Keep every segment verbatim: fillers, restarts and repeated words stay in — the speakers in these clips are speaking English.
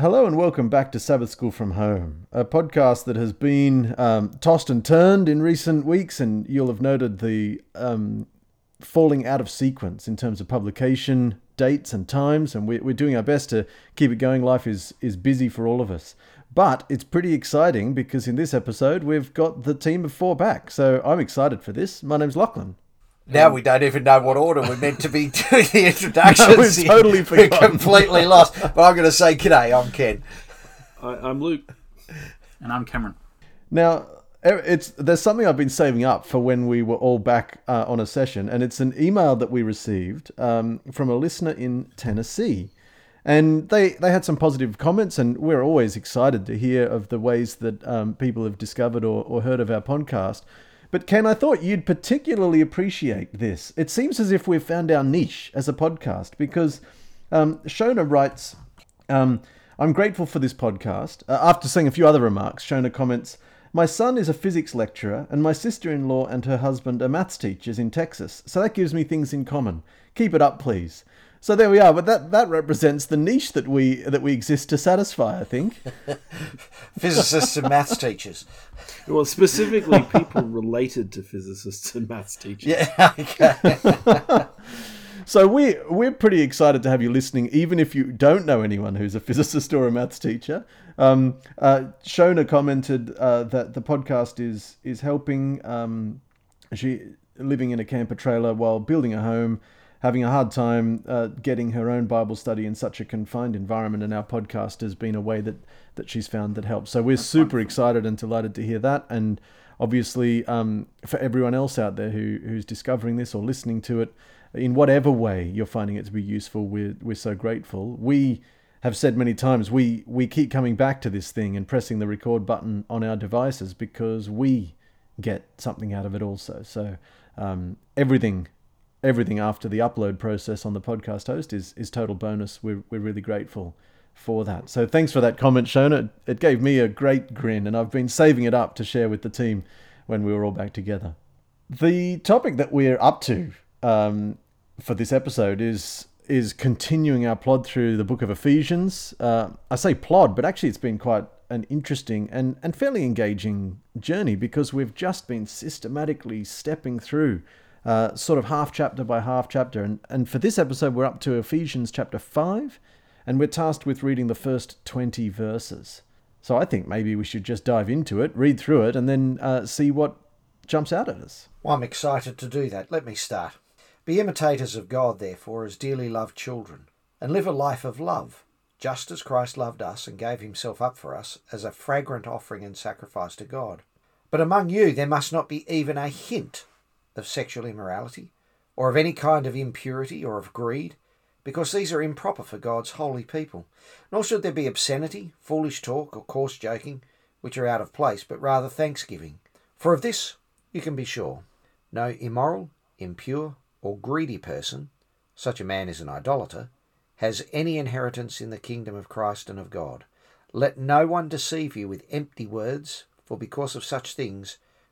Hello and welcome back to Sabbath School From Home, a podcast that has been um, tossed and turned in recent weeks, and you'll have noted the um, falling out of sequence in terms of publication, dates and times, and we're doing our best to keep it going. Life is, is busy for all of us, but it's pretty exciting because in this episode we've got the team of four back, so I'm excited for this. My name's Lachlan. Now um, we don't even know what order we're meant to be doing the introductions. No, we've totally forgotten. We're completely lost. But I'm going to say, g'day, I'm Ken. I, I'm Luke. And I'm Cameron. Now, it's there's something I've been saving up for when we were all back uh, on a session, and it's an email that we received um, from a listener in Tennessee. And they, they had some positive comments, and we're always excited to hear of the ways that um, people have discovered or, or heard of our podcast. But Ken, I thought you'd particularly appreciate this. It seems as if we've found our niche as a podcast because um, Shona writes, um, I'm grateful for this podcast. Uh, after seeing a few other remarks, Shona comments, my son is a physics lecturer and my sister-in-law and her husband are maths teachers in Texas. So that gives me things in common. Keep it up, please. So there we are, but that, that represents the niche that we that we exist to satisfy, I think. Physicists and maths teachers. Well, specifically people related to physicists and maths teachers. Yeah, okay. So we, we're pretty excited to have you listening, even if you don't know anyone who's a physicist or a maths teacher. Um, uh, Shona commented uh, that the podcast is, is helping. Um, she living in a camper trailer while building a home, having a hard time uh, getting her own Bible study in such a confined environment, and our podcast has been a way that, that she's found that helps. So we're That's super wonderful. Excited and delighted to hear that, and obviously um, for everyone else out there who who's discovering this or listening to it, in whatever way you're finding it to be useful, we're we're so grateful. We have said many times, we, we keep coming back to this thing and pressing the record button on our devices because we get something out of it also. So um, everything... Everything after the upload process on the podcast host is, is total bonus. We're we're really grateful for that. So thanks for that comment, Shona. It gave me a great grin, and I've been saving it up to share with the team when we were all back together. The topic that we're up to um, for this episode is is continuing our plod through the book of Ephesians. Uh, I say plod, but actually it's been quite an interesting and, and fairly engaging journey because we've just been systematically stepping through Uh, sort of half chapter by half chapter. And, and for this episode, we're up to Ephesians chapter five, and we're tasked with reading the first twenty verses. So I think maybe we should just dive into it, read through it, and then uh, see what jumps out at us. Well, I'm excited to do that. Let me start. Be imitators of God, therefore, as dearly loved children, and live a life of love, just as Christ loved us and gave himself up for us as a fragrant offering and sacrifice to God. But among you there must not be even a hint of sexual immorality, or of any kind of impurity, or of greed, because these are improper for God's holy people. Nor should there be obscenity, foolish talk, or coarse joking, which are out of place, but rather thanksgiving. For of this you can be sure, no immoral, impure, or greedy person, such a man is an idolater, has any inheritance in the kingdom of Christ and of God. Let no one deceive you with empty words, for because of such things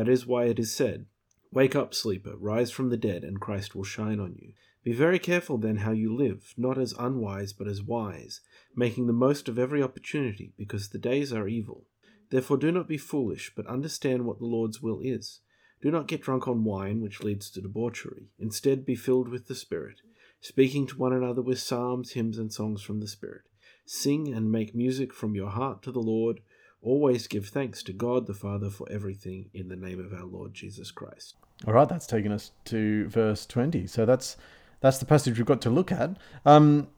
That is why it is said, wake up, sleeper, rise from the dead, and Christ will shine on you. Be very careful then how you live, not as unwise but as wise, making the most of every opportunity, because the days are evil. Therefore do not be foolish, but understand what the Lord's will is. Do not get drunk on wine, which leads to debauchery. Instead be filled with the Spirit, speaking to one another with psalms, hymns, and songs from the Spirit. Sing and make music from your heart to the Lord. Always give thanks to God the Father for everything in the name of our Lord Jesus Christ. All right, that's taken us to verse twenty. So that's that's the passage we've got to look at. Um,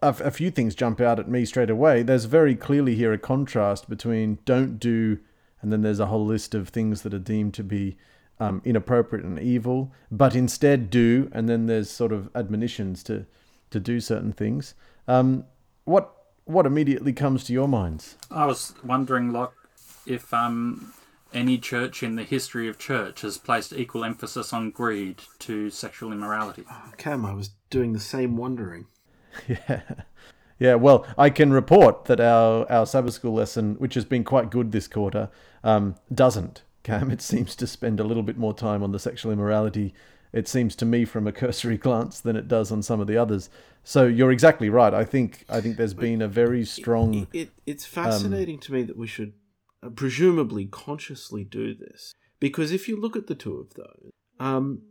a, a few things jump out at me straight away. There's very clearly here a contrast between don't do, and then there's a whole list of things that are deemed to be um, inappropriate and evil, but instead do, and then there's sort of admonitions to, to do certain things. Um, what what immediately comes to your minds? I was wondering, Locke, if um, any church in the history of church has placed equal emphasis on greed to sexual immorality. Oh, Cam, I was doing the same wondering. Yeah. Yeah, well, I can report that our, our Sabbath school lesson, which has been quite good this quarter, um, doesn't, Cam. It seems to spend a little bit more time on the sexual immorality, it seems to me from a cursory glance, than it does on some of the others. So you're exactly right. I think I think there's been a very strong... It, it, it's fascinating um, to me that we should uh, presumably consciously do this. Because if you look at the two of those, um,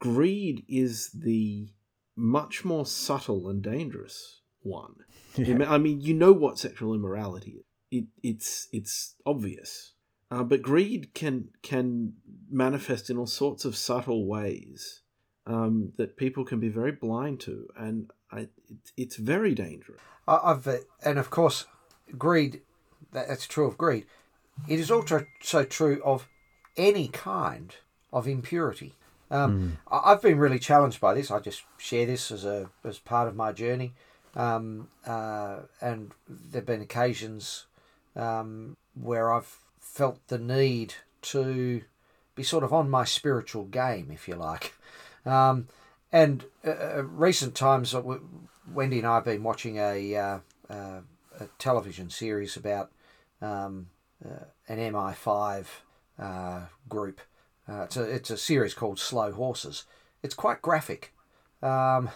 greed is the much more subtle and dangerous one. Yeah. I mean, you know what sexual immorality is. It, it's, it's obvious. Uh, but greed can can manifest in all sorts of subtle ways um, that people can be very blind to, and I, it, it's very dangerous. I've uh, and of course, greed. That, that's true of greed. It is also so true of any kind of impurity. Um, mm. I, I've been really challenged by this. I just share this as a as part of my journey, um, uh, and there've been occasions um, where I've felt the need to be sort of on my spiritual game, if you like. Um, and uh, recent times, Wendy and I have been watching a, uh, uh, a television series about um, uh, an M I five uh, group. Uh, it's, a, it's a series called Slow Horses. It's quite graphic, um,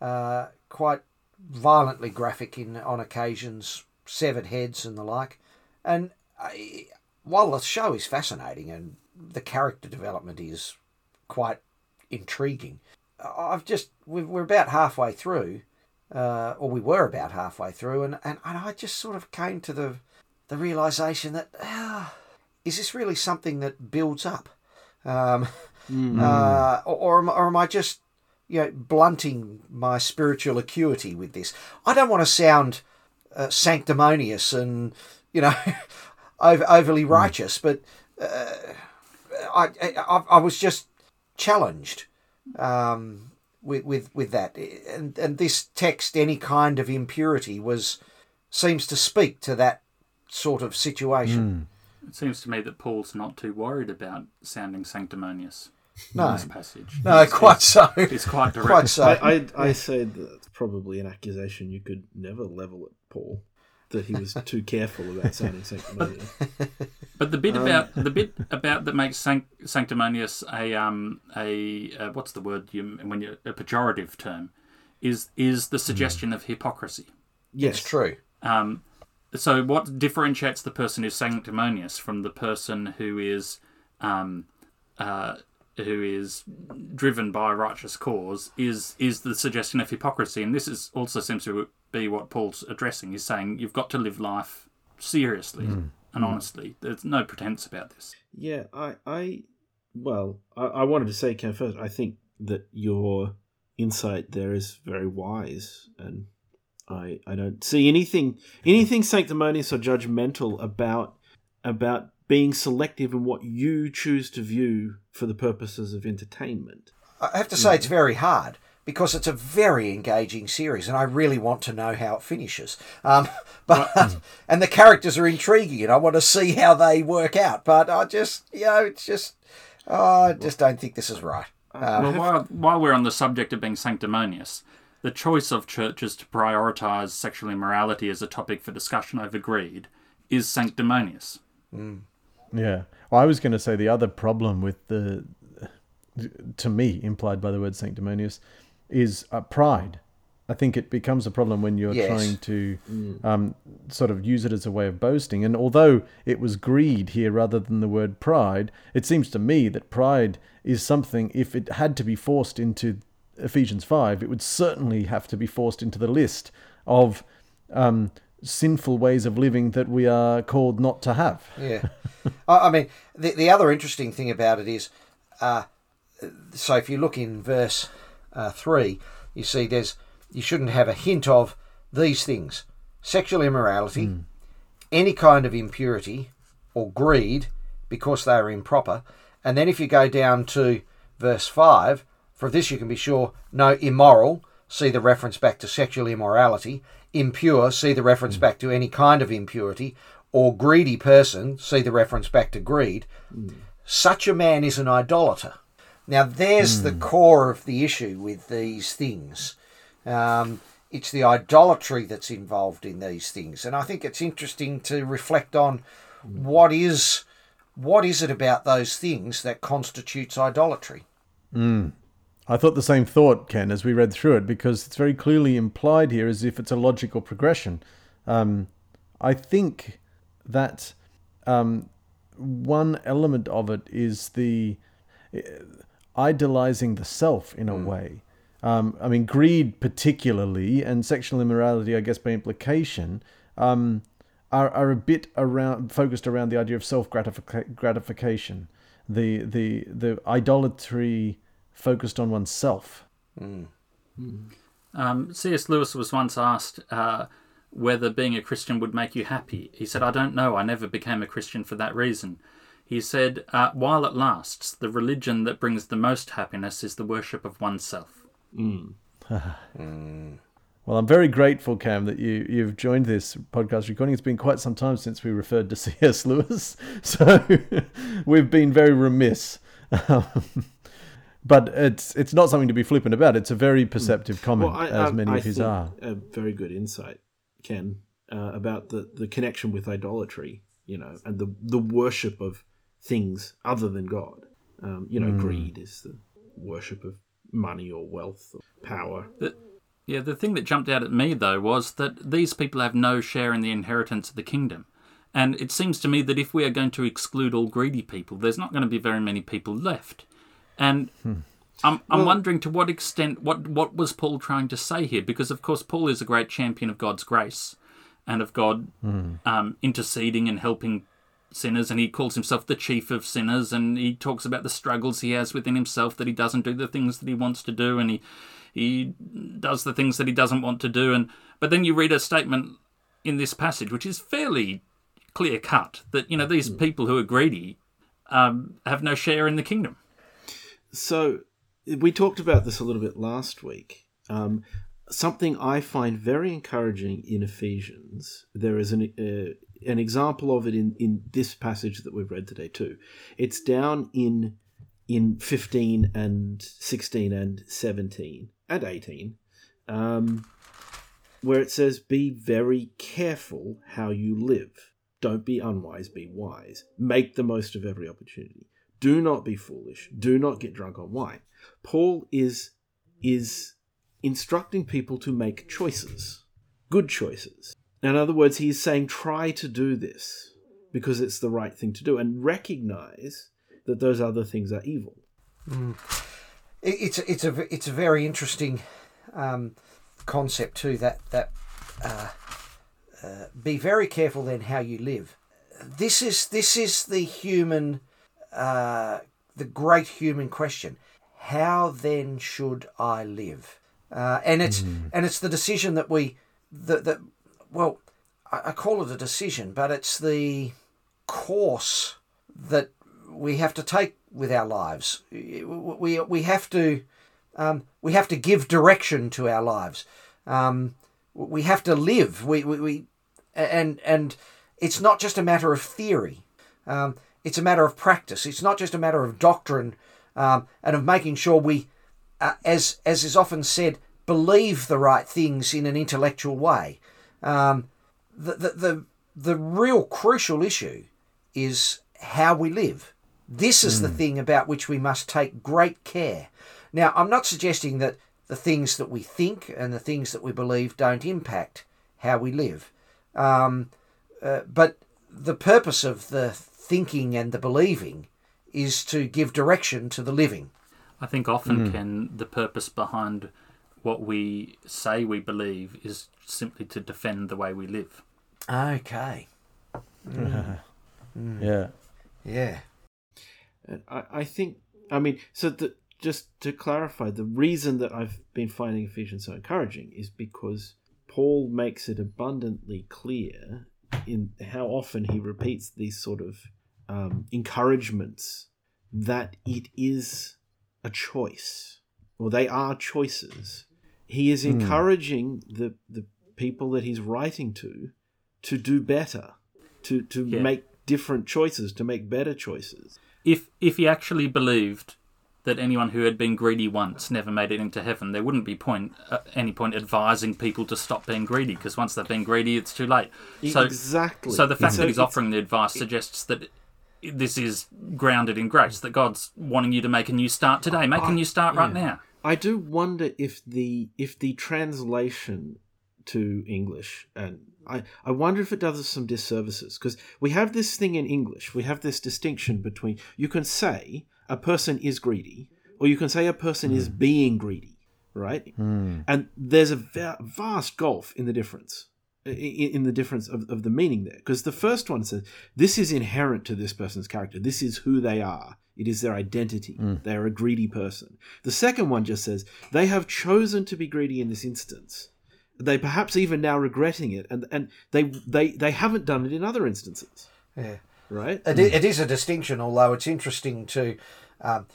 uh, quite violently graphic in on occasions, severed heads and the like. And I, While the show is fascinating and the character development is quite intriguing, I've just we're about halfway through, uh, or we were about halfway through, and, and I just sort of came to the the realization that uh, is this really something that builds up, um, mm. uh, or, or am, or am I just you know blunting my spiritual acuity with this? I don't want to sound uh, sanctimonious and you know. overly righteous, but uh, I, I I was just challenged um, with with with that, and and this text, any kind of impurity, was seems to speak to that sort of situation. Mm. It seems to me that Paul's not too worried about sounding sanctimonious no. in this passage. No, it's, quite it's, so. It's quite direct. Quite so. I, I I say that's probably an accusation you could never level at Paul. That he was too careful about sounding sanctimonious. But the bit about um. the bit about that makes sanct- sanctimonious a um a uh, what's the word you when you a pejorative term is is the suggestion mm. of hypocrisy. Yes, it's true. Um, so what differentiates the person who's sanctimonious from the person who is um uh who is driven by a righteous cause is is the suggestion of hypocrisy, and this is also seems to be what Paul's addressing. He's saying you've got to live life seriously mm. and honestly. There's no pretense about this. Yeah, I, I well, I, I wanted to say, Ken, first, I think that your insight there is very wise, and I, I don't see anything anything sanctimonious or judgmental about about being selective in what you choose to view for the purposes of entertainment. I have to say, yeah. It's very hard. Because it's a very engaging series, and I really want to know how it finishes. Um, but and the characters are intriguing, and I want to see how they work out. But I just, you know, it's just, oh, I just don't think this is right. Um, well, while, while we're on the subject of being sanctimonious, the choice of churches to prioritise sexual immorality as a topic for discussion over greed is sanctimonious. Mm. Yeah, well, I was going to say the other problem with the, to me, implied by the word sanctimonious, is uh, pride. I think it becomes a problem when you're yes. trying to um, sort of use it as a way of boasting. And although it was greed here rather than the word pride, it seems to me that pride is something, if it had to be forced into Ephesians five, it would certainly have to be forced into the list of um, sinful ways of living that we are called not to have. Yeah. I mean, the, the other interesting thing about it is, uh, so if you look in verse... Uh, three, you see there's you shouldn't have a hint of these things: sexual immorality, mm. any kind of impurity or greed, because they are improper. And then if you go down to verse five, for this you can be sure, no immoral, see the reference back to sexual immorality. Impure, see the reference mm. back to any kind of impurity. Or greedy person, see the reference back to greed. Mm. Such a man is an idolater. Now, there's mm. the core of the issue with these things. Um, it's the idolatry that's involved in these things. And I think it's interesting to reflect on what is what is it about those things that constitutes idolatry. Mm. I thought the same thought, Ken, as we read through it, because it's very clearly implied here as if it's a logical progression. Um, I think that um, one element of it is the uh, idolizing the self in a mm. way. Um, I mean, greed particularly, and sexual immorality, I guess by implication, um, are, are a bit around focused around the idea of self-gratification, the the the idolatry focused on oneself. Mm. Mm. Um, C S Lewis was once asked uh, whether being a Christian would make you happy. He said, "I don't know. I never became a Christian for that reason." He said, uh, "While it lasts, the religion that brings the most happiness is the worship of oneself." Mm. mm. Well, I'm very grateful, Cam, that you, you've joined this podcast recording. It's been quite some time since we referred to C S Lewis, so we've been very remiss. Um, but it's it's not something to be flippant about. It's a very perceptive mm. comment, well, I, as I, many I of his are. A very good insight, Ken, uh, about the, the connection with idolatry, you know, and the, the worship of things other than God. Um, you know, mm. greed is the worship of money or wealth or power. The, yeah, the thing that jumped out at me, though, was that these people have no share in the inheritance of the kingdom. And it seems to me that if we are going to exclude all greedy people, there's not going to be very many people left. And hmm. I'm, I'm well, wondering to what extent, what, what was Paul trying to say here? Because, of course, Paul is a great champion of God's grace and of God hmm. um, interceding and helping sinners, and he calls himself the chief of sinners, and he talks about the struggles he has within himself, that he doesn't do the things that he wants to do, and he he does the things that he doesn't want to do. And but then you read a statement in this passage which is fairly clear cut, that, you know, these people who are greedy um, have no share in the kingdom. So we talked about this a little bit last week. Um, something I find very encouraging in Ephesians, there is an uh, an example of it in, in this passage that we've read today too. It's down in in fifteen and sixteen and seventeen and eighteen, um, where it says, "Be very careful how you live. Don't be unwise, be wise. Make the most of every opportunity. Do not be foolish. Do not get drunk on wine." Paul is is instructing people to make choices, good choices. In other words, he is saying, try to do this because it's the right thing to do, and recognize that those other things are evil. Mm. It's it's a it's a very interesting um, concept too. That that uh, uh, be very careful then how you live. This is this is the human, uh, the great human question. How then should I live? Uh, and it's mm. and it's the decision that we that that. Well, I call it a decision, but it's the course that we have to take with our lives. We we have to um, we have to give direction to our lives. Um, we have to live. We, we we and and it's not just a matter of theory. Um, it's a matter of practice. It's not just a matter of doctrine um, and of making sure we, uh, as as is often said, believe the right things in an intellectual way. Um, the, the the the real crucial issue is how we live. This is mm. the thing about which we must take great care. Now, I'm not suggesting that the things that we think and the things that we believe don't impact how we live. Um, uh, but the purpose of the thinking and the believing is to give direction to the living. I think often, mm. Ken, the purpose behind what we say we believe is simply to defend the way we live. Okay. Mm. Mm. Yeah. Yeah. And I, I think, I mean, so the, just to clarify, the reason that I've been finding Ephesians so encouraging is because Paul makes it abundantly clear in how often he repeats these sort of um, encouragements that it is a choice, or they are choices. He is encouraging mm. the, the people that he's writing to to do better, to, to yeah. make different choices, to make better choices. If if he actually believed that anyone who had been greedy once never made it into heaven, there wouldn't be point at any point advising people to stop being greedy, because once they've been greedy, it's too late. So, exactly. So the fact so that he's offering the advice it, suggests that this is grounded in grace, that God's wanting you to make a new start today. Make I, a new start yeah. right now. I do wonder if the if the translation to English, and I, I wonder if it does us some disservices, because we have this thing in English, we have this distinction between, you can say a person is greedy, or you can say a person mm. is being greedy, right? Mm. And there's a va- vast gulf in the difference, in, in the difference of, of the meaning there, because the first one says, this is inherent to this person's character, this is who they are, it is their identity, mm. they are a greedy person. The second one just says, they have chosen to be greedy in this instance. They perhaps even now regretting it, and and they they, they haven't done it in other instances. Yeah, right. It, it is a distinction, although it's interesting to um,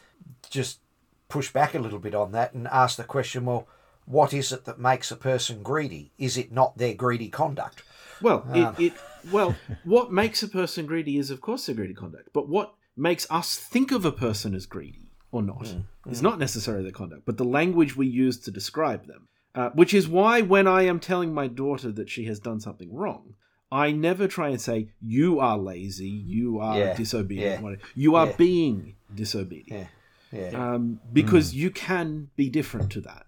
just push back a little bit on that and ask the question: well, what is it that makes a person greedy? Is it not their greedy conduct? Well, um, it, it well, what makes a person greedy is, of course, their greedy conduct. But what makes us think of a person as greedy or not mm, is mm. not necessarily their conduct, but the language we use to describe them. Uh, which is why when I am telling my daughter that she has done something wrong, I never try and say, you are lazy, you are yeah, disobedient, yeah, you are yeah. being disobedient. Yeah, yeah. Um, because mm. you can be different to that.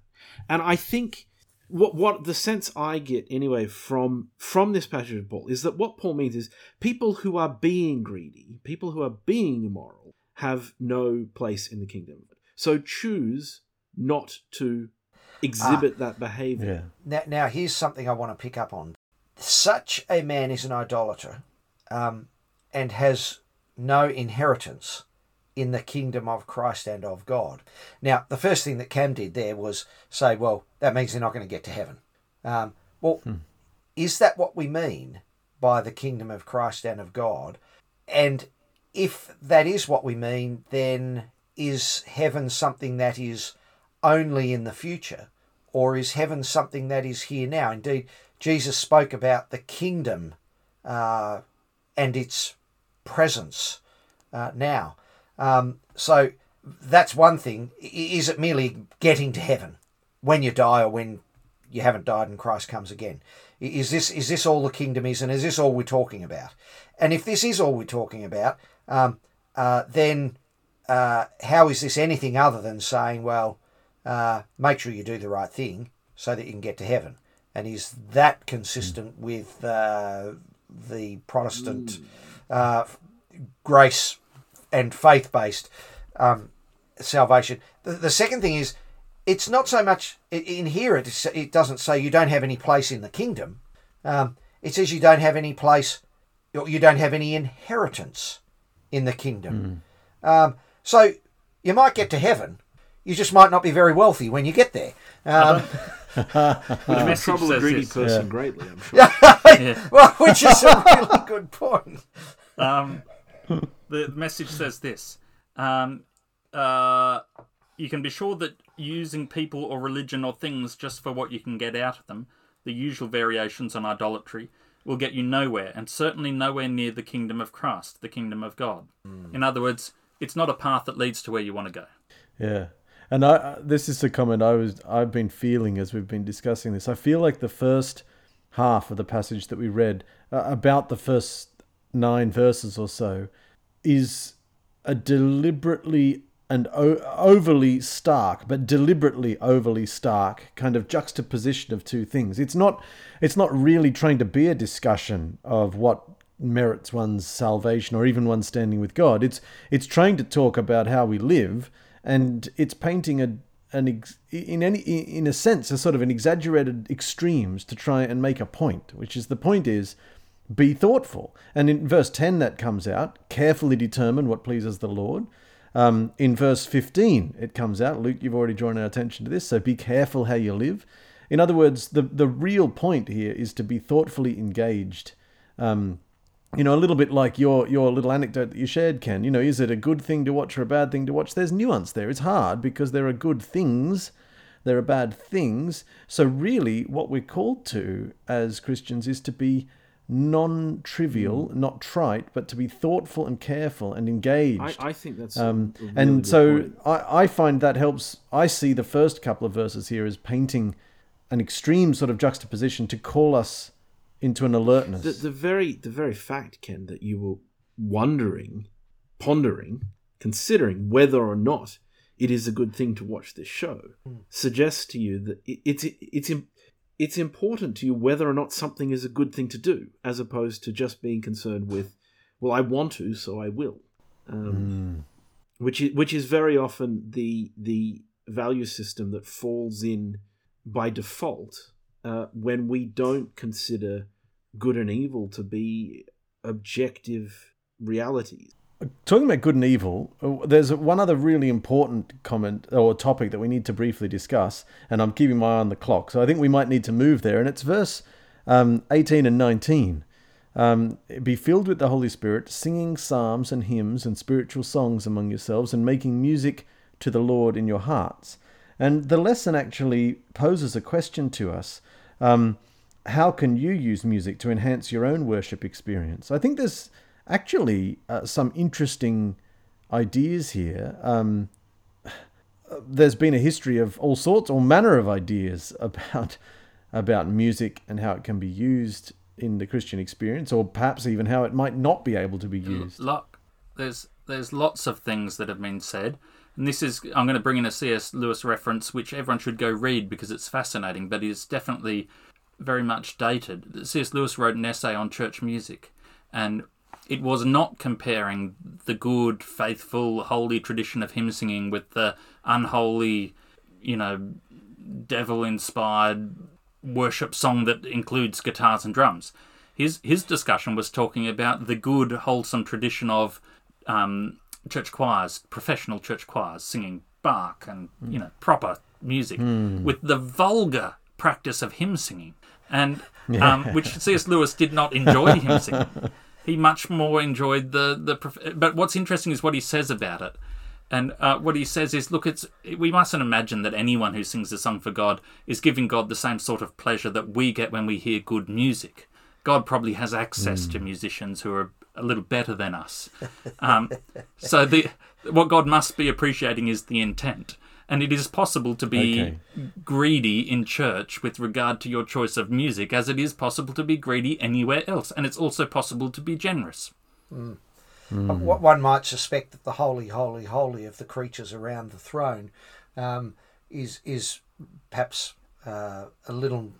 And I think what what the sense I get anyway from, from this passage of Paul is that what Paul means is people who are being greedy, people who are being immoral, have no place in the kingdom. So choose not to exhibit uh, that behaviour. Yeah. Now, now, here's something I want to pick up on. Such a man is an idolater um, and has no inheritance in the kingdom of Christ and of God. Now, the first thing that Cam did there was say, well, that means they're not going to get to heaven. Um, well, hmm. is that what we mean by the kingdom of Christ and of God? And if that is what we mean, then is heaven something that is only in the future, or is heaven something that is here now? Indeed, Jesus spoke about the kingdom uh, and its presence uh, now. Um, so that's one thing. Is it merely getting to heaven when you die, or when you haven't died and Christ comes again? Is this is this all the kingdom is, and is this all we're talking about? And if this is all we're talking about, um, uh, then uh, how is this anything other than saying, well, Uh, make sure you do the right thing so that you can get to heaven? And is that consistent mm. with uh, the Protestant mm. uh, grace and faith-based um, salvation? The, the second thing is, it's not so much in here, it, it doesn't say you don't have any place in the kingdom. Um, it says you don't have any place, you don't have any inheritance in the kingdom. Mm. Um, so you might get to heaven, you just might not be very wealthy when you get there. Um, which may trouble a greedy person yeah. greatly, I'm sure. yeah. Well, which is a really good point. Um, the message says this. Um, uh, you can be sure that using people or religion or things just for what you can get out of them, the usual variations on idolatry, will get you nowhere, and certainly nowhere near the kingdom of Christ, the kingdom of God. Mm. In other words, it's not a path that leads to where you want to go. Yeah. And I, this is the comment I was, I've been feeling as we've been discussing this. I feel like the first half of the passage that we read, uh, about the first nine verses or so, is a deliberately and o- overly stark, but deliberately overly stark kind of juxtaposition of two things. It's not, it's not really trying to be a discussion of what merits one's salvation or even one's standing with God. It's, it's trying to talk about how we live. And it's painting a an ex, in any in a sense a sort of an exaggerated extremes to try and make a point, which is the point is be thoughtful. And in verse ten that comes out, carefully determine what pleases the Lord. Um, in verse fifteen it comes out, Luke, you've already drawn our attention to this, so be careful how you live. In other words, the the real point here is to be thoughtfully engaged. Um, You know, a little bit like your your little anecdote that you shared, Ken. You know, is it a good thing to watch or a bad thing to watch? There's nuance there. It's hard because there are good things There are bad things. So really what we're called to as Christians is to be non-trivial, mm. not trite, but to be thoughtful and careful and engaged. I, I think that's um, a really and so I, I find that helps. I see the first couple of verses here as painting an extreme sort of juxtaposition to call us into an alertness. The, the very, the very fact, Ken, that you were wondering, pondering, considering whether or not it is a good thing to watch this show mm. suggests to you that it, it's it, it's impossible. It's important to you whether or not something is a good thing to do, as opposed to just being concerned with, well, I want to, so I will, um, mm. which is which is very often the the value system that falls in by default uh, when we don't consider good and evil to be objective realities. Talking about good and evil, there's one other really important comment or topic that we need to briefly discuss, and I'm keeping my eye on the clock, so I think we might need to move there, and it's verse um, eighteen and nineteen. Um, Be filled with the Holy Spirit, singing psalms and hymns and spiritual songs among yourselves and making music to the Lord in your hearts. And the lesson actually poses a question to us. Um, how can you use music to enhance your own worship experience? I think there's Actually, uh, some interesting ideas here. Um, there's been a history of all sorts, all manner of ideas about about music and how it can be used in the Christian experience, or perhaps even how it might not be able to be used. Look, there's there's lots of things that have been said, and this is I'm going to bring in a C S Lewis reference, which everyone should go read because it's fascinating, but it's definitely very much dated. C S Lewis wrote an essay on church music, and it was not comparing the good, faithful, holy tradition of hymn singing with the unholy, you know, devil-inspired worship song that includes guitars and drums. His his discussion was talking about the good, wholesome tradition of um, church choirs, professional church choirs singing Bach and, you know, proper music mm. with the vulgar practice of hymn singing, and yeah. um, which C S Lewis did not enjoy hymn singing. He much more enjoyed the... the. But what's interesting is what he says about it. And uh, what he says is, look, it's we mustn't imagine that anyone who sings a song for God is giving God the same sort of pleasure that we get when we hear good music. God probably has access mm. to musicians who are a little better than us. Um, so the what God must be appreciating is the intent. And it is possible to be okay. greedy in church with regard to your choice of music, as it is possible to be greedy anywhere else. And it's also possible to be generous. Mm. Mm. One might suspect that the holy, holy, holy of the creatures around the throne um, is is perhaps uh, a little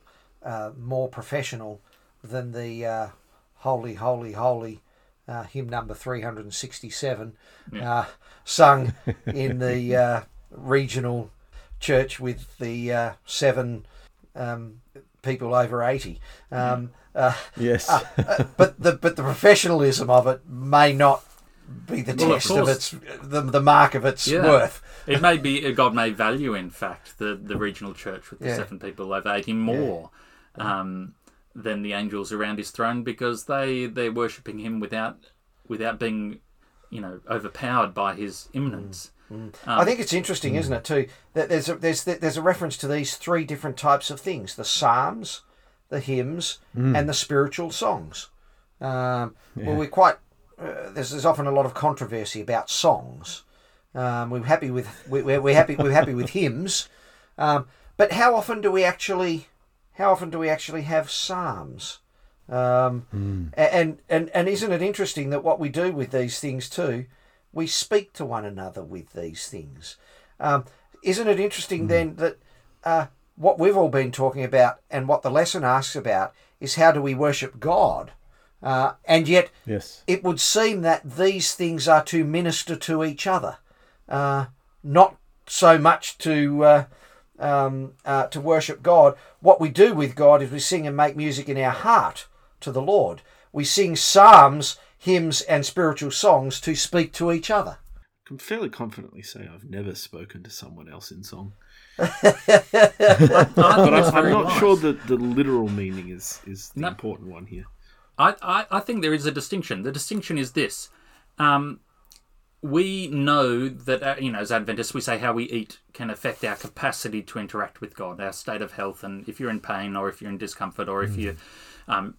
uh, more professional than the uh, holy, holy, holy uh, hymn number three hundred sixty-seven yeah. uh, sung in the... Uh, regional church with the uh, seven um, people over eighty. Um, uh, yes, uh, uh, but the but the professionalism of it may not be the well, test of, of its the, the mark of its yeah. worth. It may be God may value, in fact, the, the regional church with the yeah. seven people over eighty more yeah. um, than the angels around His throne because they they're worshipping Him without without being you know overpowered by His imminence. Mm. Mm. Um, I think it's interesting, isn't it, too, that there's a, there's there's a reference to these three different types of things: the psalms, the hymns, mm. and the spiritual songs. Um, yeah. Well, we're quite uh, there's, there's often a lot of controversy about songs. Um, we're happy with we, we're, we're happy we're happy with hymns, um, but how often do we actually how often do we actually have psalms? Um, mm. And and and isn't it interesting that what we do with these things too? We speak to one another with these things. Um, isn't it interesting mm. then that uh, what we've all been talking about and what the lesson asks about is how do we worship God? Uh, and yet yes. it would seem that these things are to minister to each other, uh, not so much to uh, um, uh, to worship God. What we do with God is we sing and make music in our heart to the Lord. We sing psalms, hymns and spiritual songs to speak to each other. I can fairly confidently say I've never spoken to someone else in song. But I, I'm not nice. sure that the literal meaning is, is the no, important one here. I, I, I think there is a distinction. The distinction is this. Um, we know that, uh, you know, as Adventists, we say how we eat can affect our capacity to interact with God, our state of health, and if you're in pain or if you're in discomfort or if mm. you're um,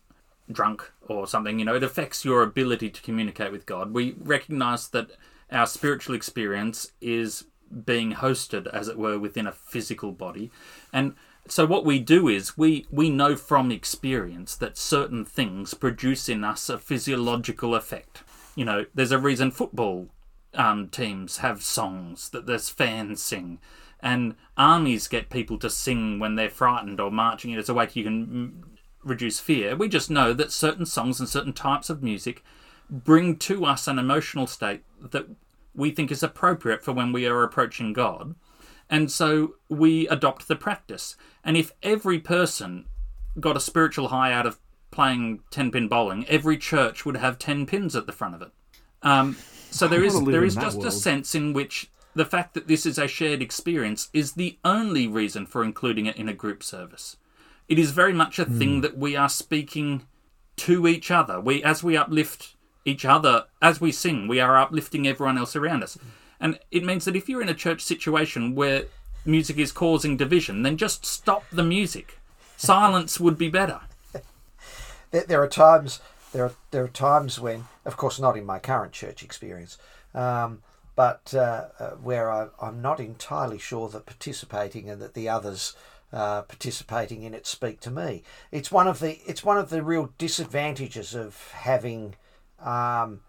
drunk or something, you know, it affects your ability to communicate with God. We recognise that our spiritual experience is being hosted, as it were, within a physical body. And so what we do is we, we know from experience that certain things produce in us a physiological effect. You know, there's a reason football um, teams have songs that there's fans sing, and armies get people to sing when they're frightened or marching. It's a way you can m- reduce fear. We just know that certain songs and certain types of music bring to us an emotional state that we think is appropriate for when we are approaching God. And so we adopt the practice. And if every person got a spiritual high out of playing ten-pin bowling, every church would have ten pins at the front of it. Um, so there is there is just world. a sense in which the fact that this is a shared experience is the only reason for including it in a group service. It is very much a mm. thing that we are speaking to each other. We, as we uplift each other, as we sing, we are uplifting everyone else around us. And it means that if you're in a church situation where music is causing division, then just stop the music. Silence would be better. There are times, there are, there are times when, of course, not in my current church experience, um, but uh, where I, I'm not entirely sure that participating and that the others uh, participating in it speak to me. It's one of the it's one of the real disadvantages of having um,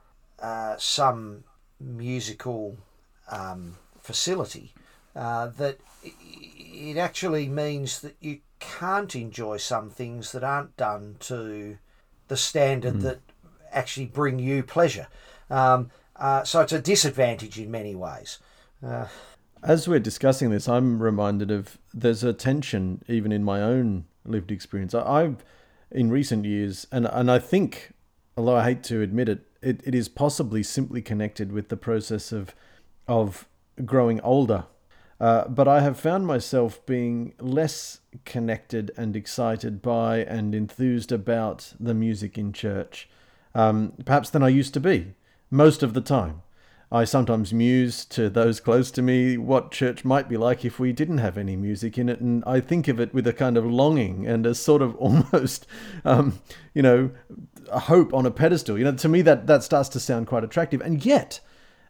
uh, some musical um, facility uh, that it actually means that you can't enjoy some things that aren't done to the standard mm. that actually bring you pleasure. Um, uh, so it's a disadvantage in many ways. Uh, As we're discussing this, I'm reminded of there's a tension even in my own lived experience. I, I've, in recent years, and, and I think, although I hate to admit it, it, it is possibly simply connected with the process of of growing older. Uh, but I have found myself being less connected and excited by and enthused about the music in church, um, perhaps than I used to be, most of the time. I sometimes muse to those close to me what church might be like if we didn't have any music in it, and I think of it with a kind of longing and a sort of almost, um, you know, a hope on a pedestal. You know, to me that, that starts to sound quite attractive, and yet...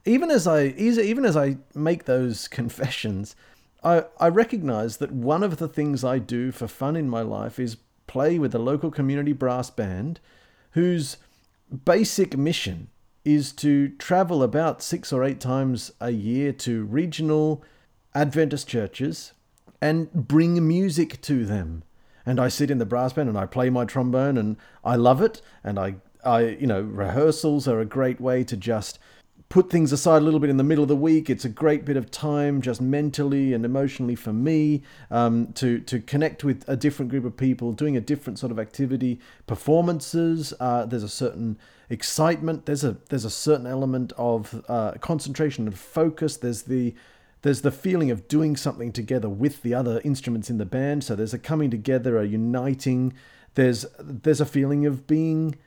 Even as I even as I make those confessions, I, I recognise that one of the things I do for fun in my life is play with a local community brass band whose basic mission is to travel about six or eight times a year to regional Adventist churches and bring music to them. And I sit in the brass band and I play my trombone and I love it. And I, I you know, rehearsals are a great way to just... put things aside a little bit in the middle of the week. It's a great bit of time just mentally and emotionally for me um, to, to connect with a different group of people, doing a different sort of activity. Performances, uh, there's a certain excitement. There's a there's a certain element of uh, concentration and focus. There's the, there's the feeling of doing something together with the other instruments in the band. So there's a coming together, a uniting. There's there's a feeling of being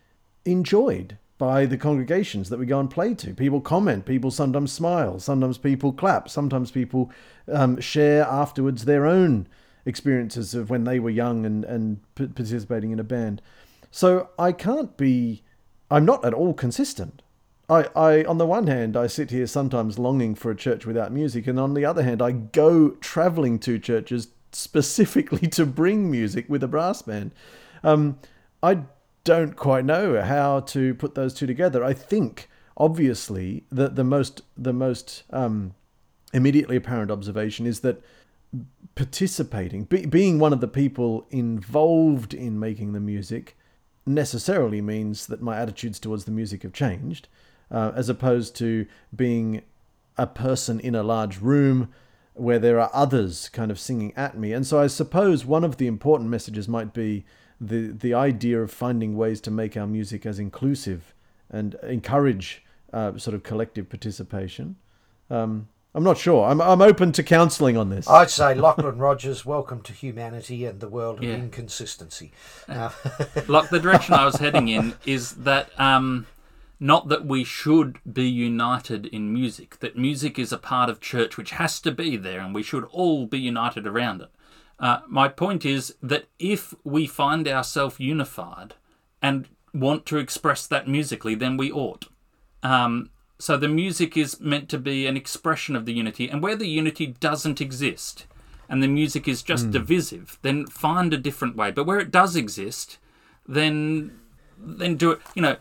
enjoyed by the congregations that we go and play to. People comment, people sometimes smile, sometimes people clap, sometimes people um, share afterwards their own experiences of when they were young and, and participating in a band. So I can't be, I'm not at all consistent. I, I, on the one hand, I sit here sometimes longing for a church without music, and on the other hand, I go travelling to churches specifically to bring music with a brass band. Um, I don't quite know how to put those two together. I think, obviously, that the most the most um, immediately apparent observation is that participating, be, being one of the people involved in making the music, necessarily means that my attitudes towards the music have changed, uh, as opposed to being a person in a large room where there are others kind of singing at me. And so I suppose one of the important messages might be the the idea of finding ways to make our music as inclusive and encourage uh, sort of collective participation. Um, I'm not sure. I'm I'm open to counselling on this. I'd say Lachlan Rogers, welcome to humanity and the world of yeah. inconsistency. Uh, Look, the direction I was heading in is that um, Not that we should be united in music, that music is a part of church which has to be there and we should all be united around it. Uh, my point is that if we find ourselves unified and want to express that musically, then we ought. Um, so the music is meant to be an expression of the unity, and where the unity doesn't exist and the music is just mm. divisive, then find a different way. But where it does exist, then then do it, you know.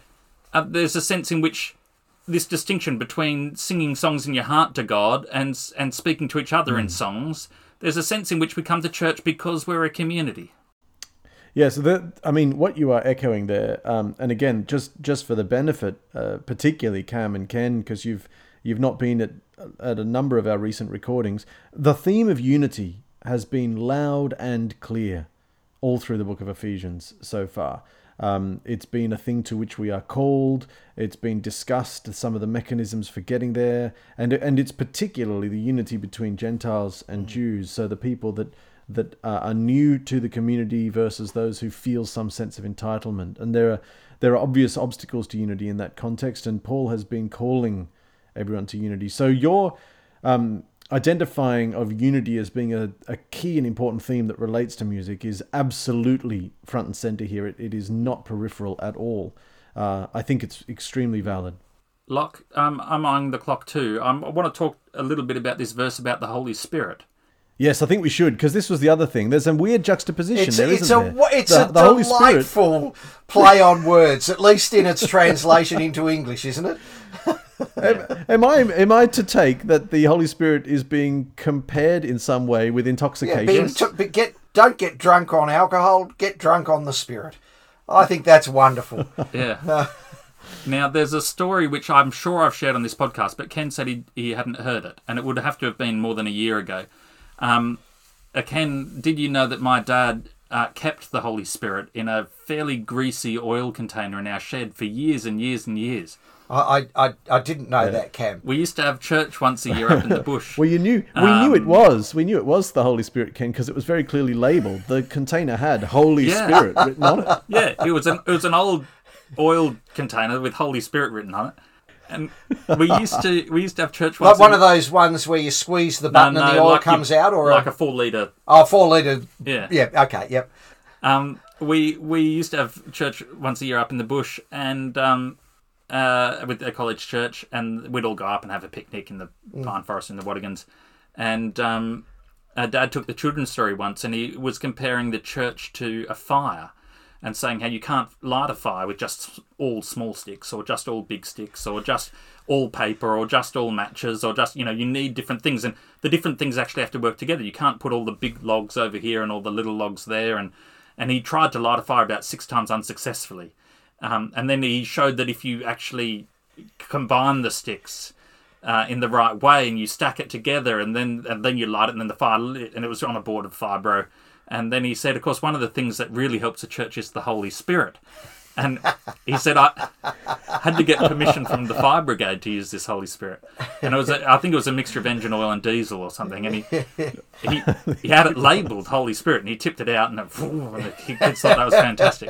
Uh, there's a sense in which this distinction between singing songs in your heart to God and and speaking to each other mm. in songs, there's a sense in which we come to church because we're a community. Yeah, so that, I mean, what you are echoing there, um, and again, just, just for the benefit, uh, particularly Cam and Ken, because you've you've not been at at a number of our recent recordings, the theme of unity has been loud and clear all through the book of Ephesians so far. Um, it's been a thing to which we are called. It's been discussed, some of the mechanisms for getting there, and and it's particularly the unity between Gentiles and Jews, so the people that that are new to the community versus those who feel some sense of entitlement. And there are there are obvious obstacles to unity in that context, and Paul has been calling everyone to unity. So your um, identifying of unity as being a, a key and important theme that relates to music is absolutely front and center here. It, it is not peripheral at all. Uh, I think it's extremely valid. Locke, um, I'm eyeing the clock too. Um, I want to talk a little bit about this verse about the Holy Spirit. Yes, I think we should, because this was the other thing. There's a weird juxtaposition it's, there, it's isn't a, there? It's the, a the delightful play on words, at least in its translation into English, isn't it? am, am I am I to take that the Holy Spirit is being compared in some way with intoxication? Yeah, being t- but get, don't get drunk on alcohol, get drunk on the Spirit. I think that's wonderful. Yeah. Uh, now, there's a story which I'm sure I've shared on this podcast, but Ken said he, he hadn't heard it, and it would have to have been more than a year ago. Um, Ken, did you know that my dad uh, kept the Holy Spirit in a fairly greasy oil container in our shed for years and years and years? I I, I didn't know yeah. that, Cam. We used to have church once a year up in the bush. well, you knew we um, knew it was we knew it was the Holy Spirit, Ken, because it was very clearly labelled. The container had Holy yeah. Spirit written on it. Yeah, it was an it was an old oil container with Holy Spirit written on it. And we used to we used to have church once. Like one of those ones where you squeeze the button no, no, and the oil like comes you, out, or like a, a four litre. Oh, four litre. Yeah. Yeah. Okay. Yep. Um, we we used to have church once a year up in the bush, and um, uh, with a college church, and we'd all go up and have a picnic in the mm. pine forest in the Wattigans, and um, Dad took the children's story once, and he was comparing the church to a fire. And saying how you can't light a fire with just all small sticks or just all big sticks or just all paper or just all matches or just, you know, you need different things. And the different things actually have to work together. You can't put all the big logs over here and all the little logs there. And, and he tried to light a fire about six times unsuccessfully. Um, and then he showed that if you actually combine the sticks uh, in the right way and you stack it together and then and then you light it and then the fire lit, and it was on a board of Fibro. And then he said, of course, one of the things that really helps a church is the Holy Spirit. And he said, I had to get permission from the fire brigade to use this Holy Spirit. And it was a, I think it was a mixture of engine oil and diesel or something. And he he, he had it labelled Holy Spirit, and he tipped it out, and, it, and the kids thought that was fantastic.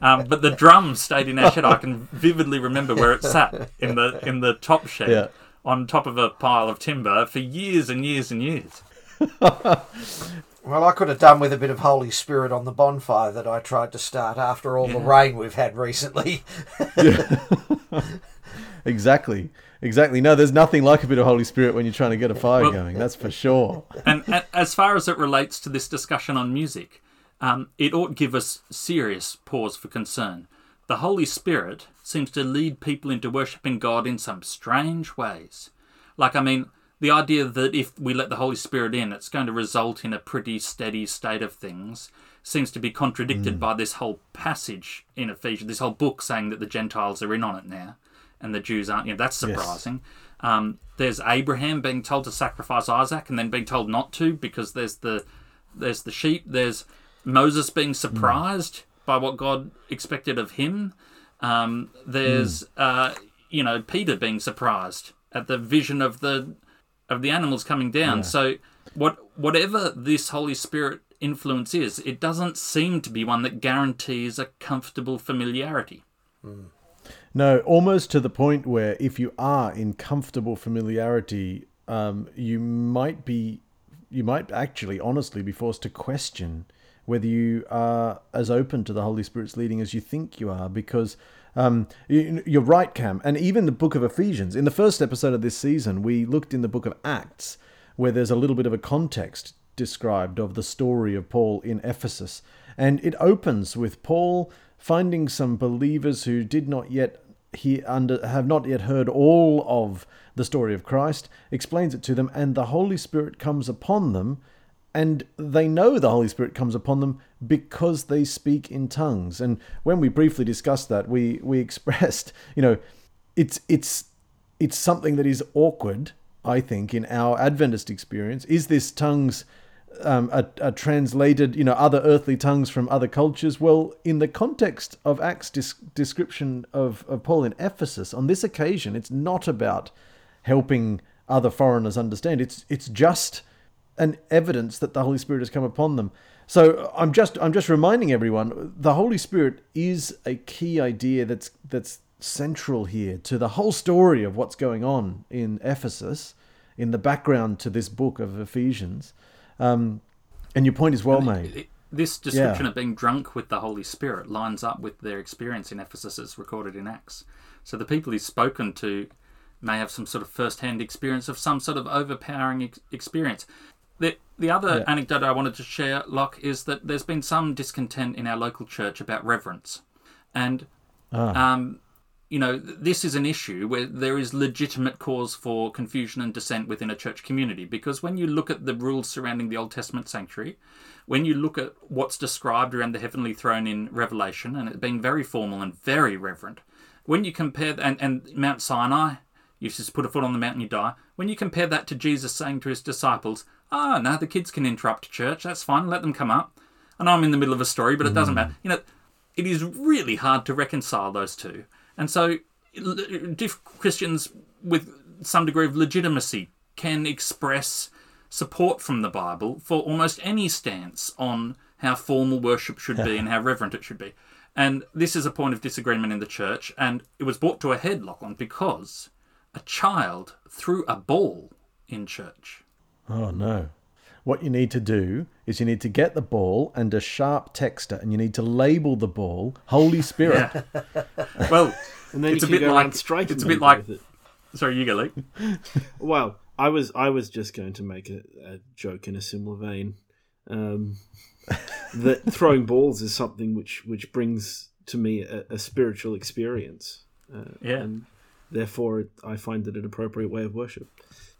Um, but the drum stayed in our shed. I can vividly remember where it sat in the, in the top shed yeah. on top of a pile of timber for years and years and years. Well, I could have done with a bit of Holy Spirit on the bonfire that I tried to start after all yeah. the rain we've had recently. yeah. Exactly. Exactly. No, there's nothing like a bit of Holy Spirit when you're trying to get a fire well, going, that's for sure. And as far as it relates to this discussion on music, um, it ought to give us serious pause for concern. The Holy Spirit seems to lead people into worshipping God in some strange ways. Like, I mean... the idea that if we let the Holy Spirit in, it's going to result in a pretty steady state of things seems to be contradicted mm. by this whole passage in Ephesians, this whole book saying that the Gentiles are in on it now and the Jews aren't. You know, that's surprising. Yes. Um, there's Abraham being told to sacrifice Isaac and then being told not to because there's the there's the sheep. There's Moses being surprised mm. by what God expected of him. Um, there's, mm. uh, you know, Peter being surprised at the vision of the... of the animals coming down. Yeah. So what, whatever this Holy Spirit influence is, it doesn't seem to be one that guarantees a comfortable familiarity. Mm. No, almost to the point where if you are in comfortable familiarity, um, you might be, you might actually honestly be forced to question whether you are as open to the Holy Spirit's leading as you think you are, because um, you're right, Cam. And even the book of Ephesians, in the first episode of this season, we looked in the book of Acts, where there's a little bit of a context described of the story of Paul in Ephesus. And it opens with Paul finding some believers who did not yet he under have not yet heard all of the story of Christ, explains it to them, and the Holy Spirit comes upon them, and they know the Holy Spirit comes upon them because they speak in tongues. And when we briefly discussed that, we we expressed, you know, it's it's it's something that is awkward, I think, in our Adventist experience. Is this tongues Um, are, are translated, you know, other earthly tongues from other cultures? Well, in the context of Acts' dis- description of, of Paul in Ephesus, on this occasion, it's not about helping other foreigners understand. It's it's just an evidence that the Holy Spirit has come upon them. So I'm just I'm just reminding everyone, the Holy Spirit is a key idea that's that's central here to the whole story of what's going on in Ephesus, in the background to this book of Ephesians. Um, and your point is well made. It, it, this description yeah. of being drunk with the Holy Spirit lines up with their experience in Ephesus as recorded in Acts. So the people he's spoken to may have some sort of first-hand experience of some sort of overpowering ex- experience. The, the other yeah. anecdote I wanted to share, Locke, is that there's been some discontent in our local church about reverence. And, ah. um, you know, this is an issue where there is legitimate cause for confusion and dissent within a church community, because when you look at the rules surrounding the Old Testament sanctuary, when you look at what's described around the heavenly throne in Revelation, and it being very formal and very reverent, when you compare, and, and Mount Sinai, you just put a foot on the mountain, you die. When you compare that to Jesus saying to his disciples, ah, oh, no, the kids can interrupt church, that's fine, let them come up. I know I'm in the middle of a story, but it mm. doesn't matter. You know, it is really hard to reconcile those two. And so Christians with some degree of legitimacy can express support from the Bible for almost any stance on how formal worship should be and how reverent it should be. And this is a point of disagreement in the church, and it was brought to a head, Lachlan, because a child threw a ball in church. Oh, no. What you need to do is you need to get the ball and a sharp texter, and you need to label the ball Holy Spirit. Yeah. Well, and then it's, you a, bit like, striking it's a bit like. It's a bit like. Sorry, you go, Luke. Well, I was I was just going to make a, a joke in a similar vein, um, that throwing balls is something which, which brings to me a, a spiritual experience. Uh, yeah. And therefore, I find it an appropriate way of worship.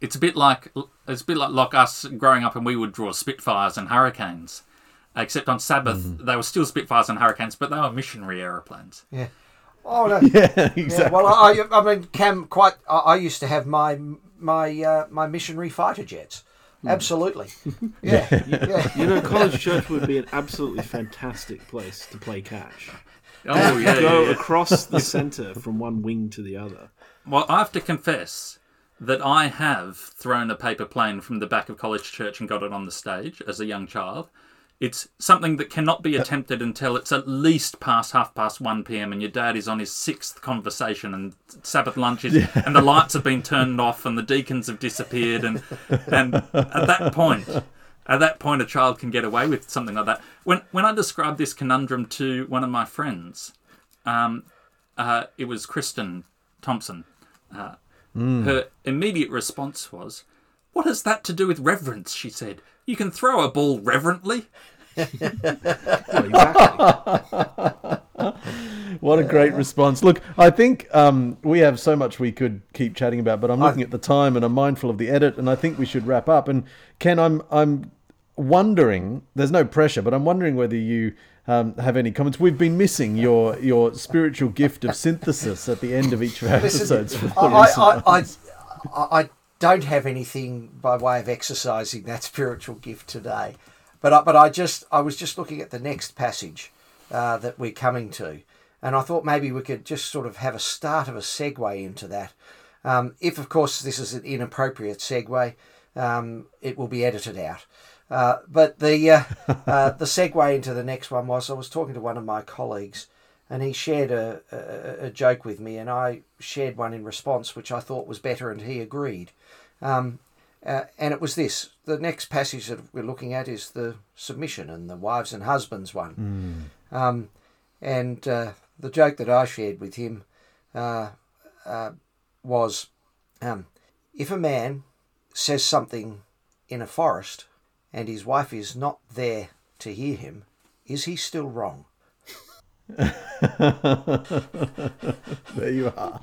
It's a bit like it's a bit like, like us growing up, and we would draw Spitfires and Hurricanes, except on Sabbath mm-hmm. they were still Spitfires and Hurricanes, but they were missionary aeroplanes. Yeah. Oh no. Yeah, exactly. Yeah, well, I, I mean, Cam, quite. I, I used to have my my uh, my missionary fighter jets. Absolutely. Yeah. yeah. yeah. You know, College Church would be an absolutely fantastic place to play catch. Oh yeah. Go yeah. across the centre from one wing to the other. Well, I have to confess that I have thrown a paper plane from the back of College Church and got it on the stage as a young child. It's something that cannot be attempted until it's at least past half past one p.m. and your dad is on his sixth conversation and Sabbath lunches yeah. and the lights have been turned off and the deacons have disappeared. And and at that point, at that point, a child can get away with something like that. When when I described this conundrum to one of my friends, um, uh, it was Kristen Thompson, uh, Mm. Her immediate response was, "What has that to do with reverence?" She said, "You can throw a ball reverently." Well, exactly. What a great response. Look, I think um, we have so much we could keep chatting about, but I'm looking I... at the time and I'm mindful of the edit, and I think we should wrap up. And Ken, I'm I'm wondering, there's no pressure, but I'm wondering whether you Um, have any comments. We've been missing your your spiritual gift of synthesis at the end of each of our episodes. Listen, for I, I, I, I don't have anything by way of exercising that spiritual gift today, but I, but I just I was just looking at the next passage uh, that we're coming to, and I thought maybe we could just sort of have a start of a segue into that. Um, if of course this is an inappropriate segue, um, it will be edited out. Uh, but the uh, uh, the segue into the next one was I was talking to one of my colleagues and he shared a, a, a joke with me, and I shared one in response, which I thought was better, and he agreed. Um, uh, and it was this. The next passage that we're looking at is the submission and the wives and husbands one. Mm. Um, and uh, the joke that I shared with him uh, uh, was, um, if a man says something in a forest and his wife is not there to hear him, is he still wrong? There you are.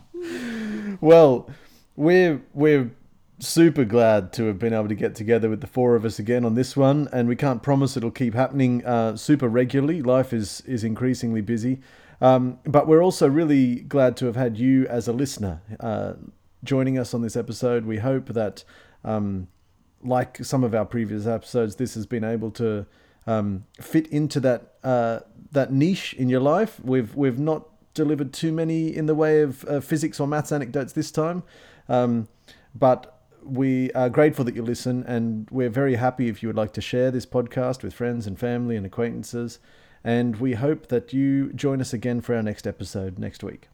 Well, we're we're super glad to have been able to get together with the four of us again on this one, and we can't promise it'll keep happening uh, super regularly. Life is is increasingly busy, um, but we're also really glad to have had you as a listener uh, joining us on this episode. We hope that, um, like some of our previous episodes, this has been able to Um, fit into that uh, that niche in your life. We've we've not delivered too many in the way of uh, physics or maths anecdotes this time, um, but we are grateful that you listen, and we're very happy if you would like to share this podcast with friends and family and acquaintances, and we hope that you join us again for our next episode next week.